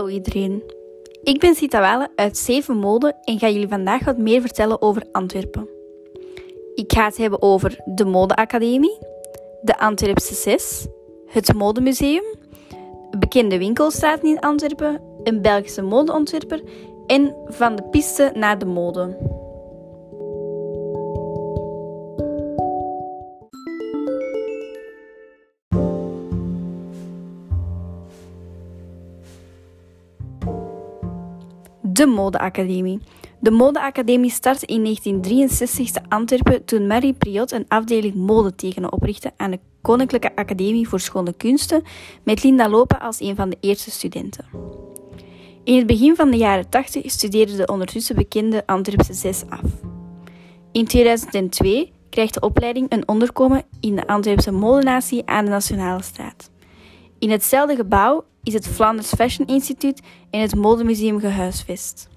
Hallo iedereen, ik ben Sita Wale uit Zeven Mode en ga jullie vandaag wat meer vertellen over Antwerpen. Ik ga het hebben over de Modeacademie, de Antwerpse 6, het Modemuseum, bekende winkelstraten in Antwerpen, een Belgische modeontwerper en van de piste naar de mode. De Modeacademie. De Modeacademie startte in 1963 te Antwerpen toen Marie Priot een afdeling modetekenen oprichtte aan de Koninklijke Academie voor Schone Kunsten met Linda Loppa als een van de eerste studenten. In het begin van de jaren 80 studeerde de ondertussen bekende Antwerpse 6 af. In 2002 krijgt de opleiding een onderkomen in de Antwerpse Modenatie aan de Nationaalstraat. In hetzelfde gebouw is het Flanders Fashion Instituut en het Modemuseum gehuisvest.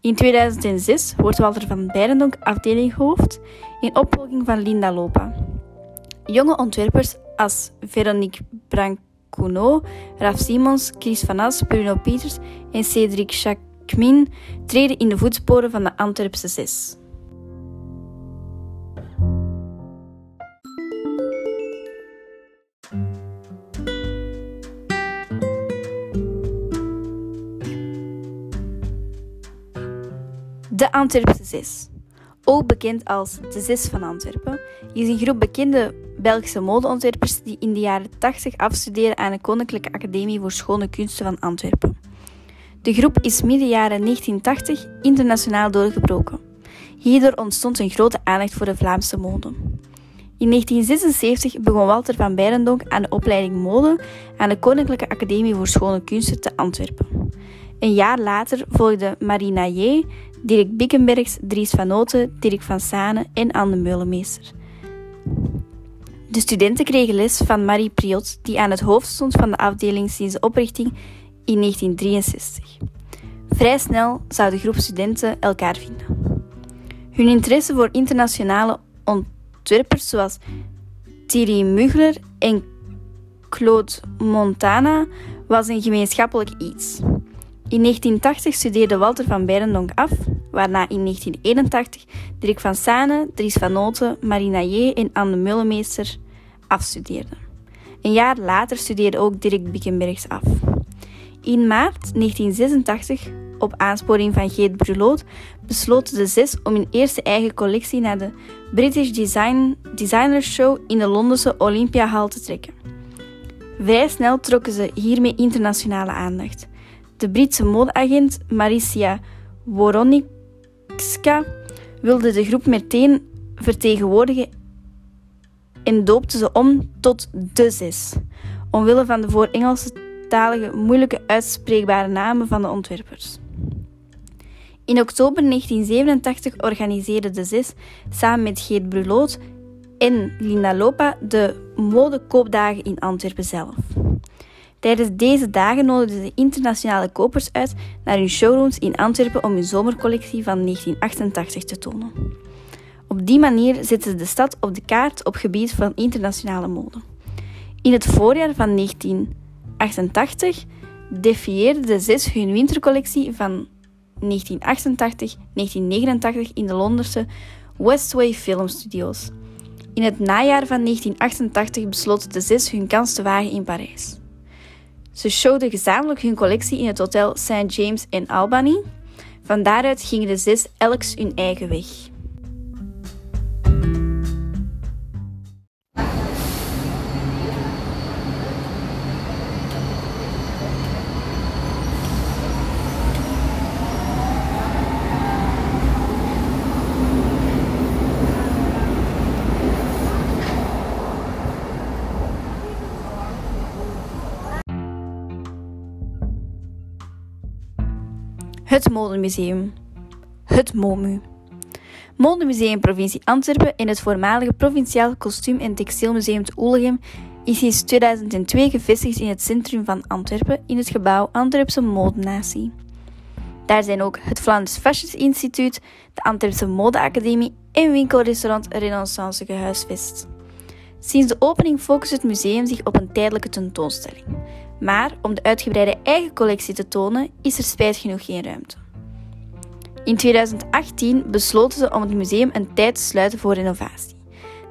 In 2006 wordt Walter van Beirendonck afdelinghoofd in opvolging van Linda Loppa. Jonge ontwerpers als Veronique Branquino, Raf Simons, Kris Van Assche, Bruno Pieters en Cédric Jacquemin treden in de voetsporen van de Antwerpse 6. De Antwerpse 6, ook bekend als de 6 van Antwerpen, is een groep bekende Belgische modeontwerpers die in de jaren 80 afstuderen aan de Koninklijke Academie voor Schone Kunsten van Antwerpen. De groep is midden jaren 1980 internationaal doorgebroken. Hierdoor ontstond een grote aandacht voor de Vlaamse mode. In 1976 begon Walter van Beirendonck aan de opleiding mode aan de Koninklijke Academie voor Schone Kunsten te Antwerpen. Een jaar later volgden Marina Yee, Dirk Bikkembergs, Dries Van Noten, Dirk van Saane en Ann Demeulemeester. De studenten kregen les van Marie Priot, die aan het hoofd stond van de afdeling sinds de oprichting in 1963. Vrij snel zou de groep studenten elkaar vinden. Hun interesse voor internationale ontwerpers zoals Thierry Mugler en Claude Montana was een gemeenschappelijk iets. In 1980 studeerde Walter van Beirendonck af, waarna in 1981 Dirk van Saane, Dries Van Noten, Marina Yee en Ann Demeulemeester afstudeerden. Een jaar later studeerde ook Dirk Bikkembergs af. In maart 1986, op aansporing van Geert Bruloot, besloten de 6 om hun eerste eigen collectie naar de British Designers Show in de Londense Olympia Hall te trekken. Vrij snel trokken ze hiermee internationale aandacht. De Britse modeagent Maritia Woronicka wilde de groep meteen vertegenwoordigen en doopte ze om tot de 6, omwille van de voor Engelstalige moeilijke uitspreekbare namen van de ontwerpers. In oktober 1987 organiseerde de 6 samen met Geert Bruloot en Linda Loppa de modekoopdagen in Antwerpen zelf. Tijdens deze dagen nodigden de internationale kopers uit naar hun showrooms in Antwerpen om hun zomercollectie van 1988 te tonen. Op die manier zette ze de stad op de kaart op gebied van internationale mode. In het voorjaar van 1988 defileerde de 6 hun wintercollectie van 1988-1989 in de Londense Westway Film Studios. In het najaar van 1988 besloten de 6 hun kans te wagen in Parijs. Ze showden gezamenlijk hun collectie in het hotel St. James in Albany. Van daaruit gingen de 6 elks hun eigen weg. Het Modemuseum. Het MoMU. Modemuseum provincie Antwerpen en het voormalige Provinciaal Kostuum- en Textielmuseum te Oelegem is sinds 2002 gevestigd in het centrum van Antwerpen in het gebouw Antwerpse Modenatie. Daar zijn ook het Flanders Fashion Instituut, de Antwerpse Modeacademie en winkelrestaurant Renaissance gehuisvest. Sinds de opening focust het museum zich op een tijdelijke tentoonstelling. Maar om de uitgebreide eigen collectie te tonen, is er spijtig genoeg geen ruimte. In 2018 besloten ze om het museum een tijd te sluiten voor renovatie.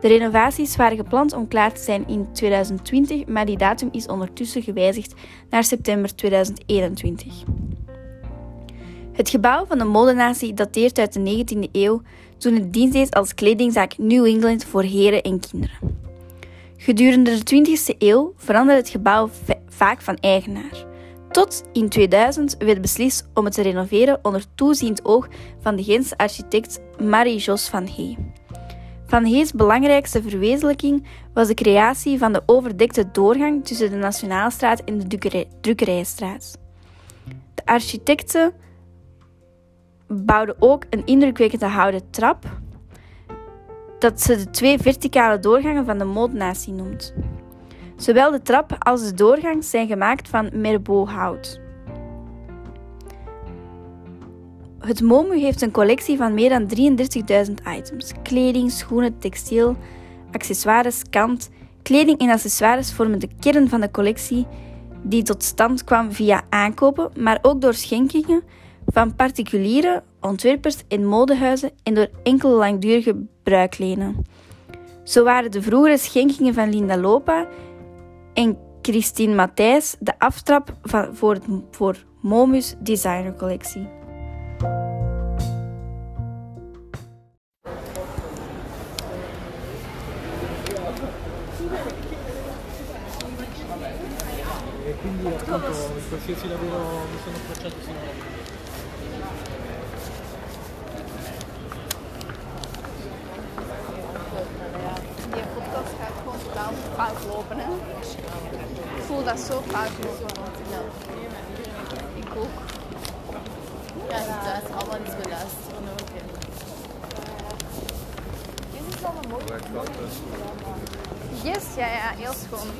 De renovaties waren gepland om klaar te zijn in 2020, maar die datum is ondertussen gewijzigd naar september 2021. Het gebouw van de Modenatie dateert uit de 19e eeuw, toen het dienst deed als kledingzaak New England voor heren en kinderen. Gedurende de 20e eeuw veranderde het gebouw vaak van eigenaar. Tot in 2000 werd beslist om het te renoveren onder toeziend oog van de Gentse architect Marie-Jos van Hee. Van Hees belangrijkste verwezenlijking was de creatie van de overdekte doorgang tussen de Nationaalstraat en de Drukkerijstraat. De architecten bouwden ook een indrukwekkende houten trap, dat ze de twee verticale doorgangen van de Modenatie noemt. Zowel de trap als de doorgang zijn gemaakt van Merbeau hout. Het MoMU heeft een collectie van meer dan 33.000 items. Kleding, schoenen, textiel, accessoires, kant. Kleding en accessoires vormen de kern van de collectie die tot stand kwam via aankopen, maar ook door schenkingen van particulieren, ontwerpers en modehuizen en door enkele langdurige bruiklenen. Zo waren de vroegere schenkingen van Linda Loppa en Christine Mathijs de aftrap voor MoMU's designercollectie. Quindi appunto qualsiasi lavoro mi sono approcciato sinora. Die podcast gaat gewoon totaal fout lopen, hè? Ik voel dat zo fout lopen. Ja. Ik ook. Ja, het is allemaal niet beluisterd. Dit is allemaal mooi. Yes, ja, heel schoon.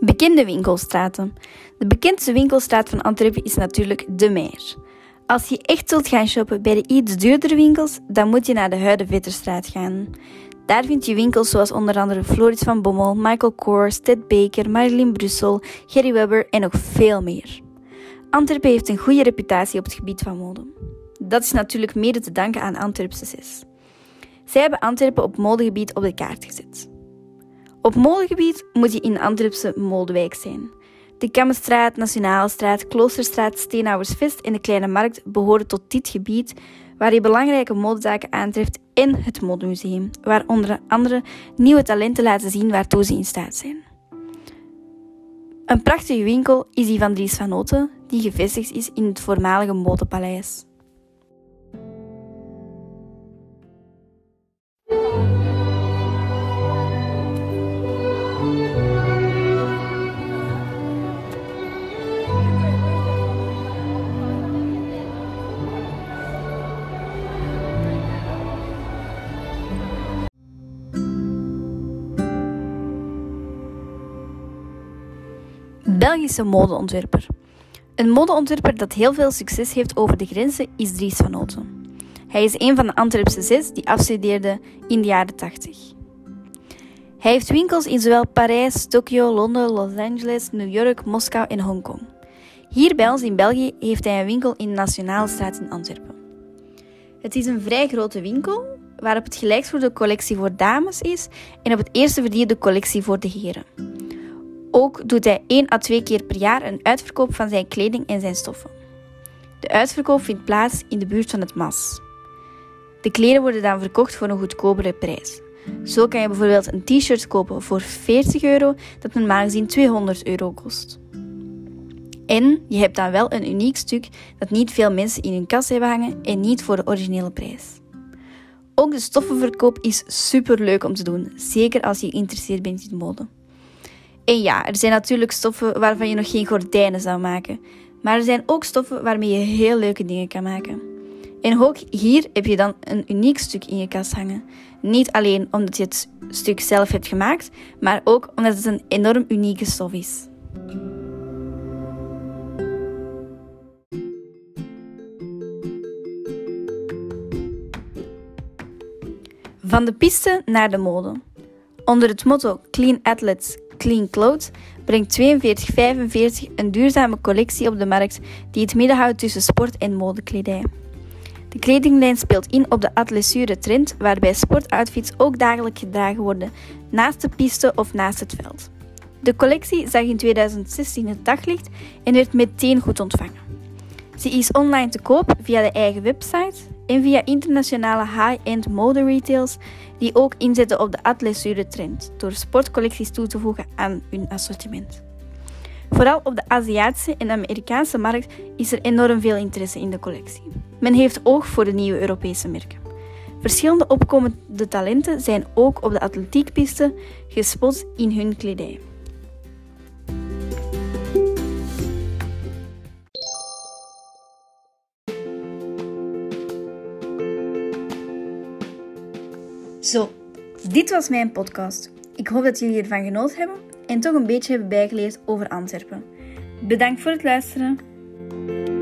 Bekende winkelstraten. De bekendste winkelstraat van Antwerpen is natuurlijk de Meer. Als je echt wilt gaan shoppen bij de iets duurdere winkels, dan moet je naar de Huy de Vetterstraat gaan. Daar vind je winkels zoals onder andere Floris van Bommel, Michael Kors, Ted Baker, Marilyn Brussel, Gerry Webber en nog veel meer. Antwerpen heeft een goede reputatie op het gebied van mode. Dat is natuurlijk mede te danken aan Antwerpse 6. Zij hebben Antwerpen op modegebied op de kaart gezet. Op modegebied moet je in de Antwerpse Modewijk zijn. De Kammenstraat, Nationaalstraat, Kloosterstraat, Steenhouwersvest en de Kleine Markt behoren tot dit gebied, waar je belangrijke modezaken aantreft en het Modemuseum, waar onder andere nieuwe talenten laten zien waartoe ze in staat zijn. Een prachtige winkel is die van Dries Van Noten, die gevestigd is in het voormalige Modepaleis. Belgische modeontwerper. Een modeontwerper dat heel veel succes heeft over de grenzen is Dries Van Noten. Hij is een van de Antwerpse 6 die afstudeerde in de jaren 80. Hij heeft winkels in zowel Parijs, Tokio, Londen, Los Angeles, New York, Moskou en Hongkong. Hier bij ons in België heeft hij een winkel in de Nationaalstraat in Antwerpen. Het is een vrij grote winkel waar op het gelijkvloer de collectie voor dames is en op het eerste verdier de collectie voor de heren. Ook doet hij 1 à 2 keer per jaar een uitverkoop van zijn kleding en zijn stoffen. De uitverkoop vindt plaats in de buurt van het Mas. De kleren worden dan verkocht voor een goedkopere prijs. Zo kan je bijvoorbeeld een t-shirt kopen voor €40, dat normaal gezien €200 kost. En je hebt dan wel een uniek stuk dat niet veel mensen in hun kast hebben hangen en niet voor de originele prijs. Ook de stoffenverkoop is superleuk om te doen, zeker als je geïnteresseerd bent in mode. En ja, er zijn natuurlijk stoffen waarvan je nog geen gordijnen zou maken. Maar er zijn ook stoffen waarmee je heel leuke dingen kan maken. En ook hier heb je dan een uniek stuk in je kast hangen. Niet alleen omdat je het stuk zelf hebt gemaakt, maar ook omdat het een enorm unieke stof is. Van de piste naar de mode. Onder het motto Clean Athletes, Clean Clothes brengt 4245 een duurzame collectie op de markt die het midden houdt tussen sport en modekledij. De kledinglijn speelt in op de atlesure trend waarbij sportoutfits ook dagelijks gedragen worden naast de piste of naast het veld. De collectie zag in 2016 het daglicht en werd meteen goed ontvangen. Ze is online te koop via de eigen website en via internationale high-end mode retails die ook inzetten op de atlesure trend door sportcollecties toe te voegen aan hun assortiment. Vooral op de Aziatische en Amerikaanse markt is er enorm veel interesse in de collectie. Men heeft oog voor de nieuwe Europese merken. Verschillende opkomende talenten zijn ook op de atletiekpiste gespot in hun kledij. Zo, dit was mijn podcast. Ik hoop dat jullie ervan genoten hebben en toch een beetje hebben bijgeleerd over Antwerpen. Bedankt voor het luisteren.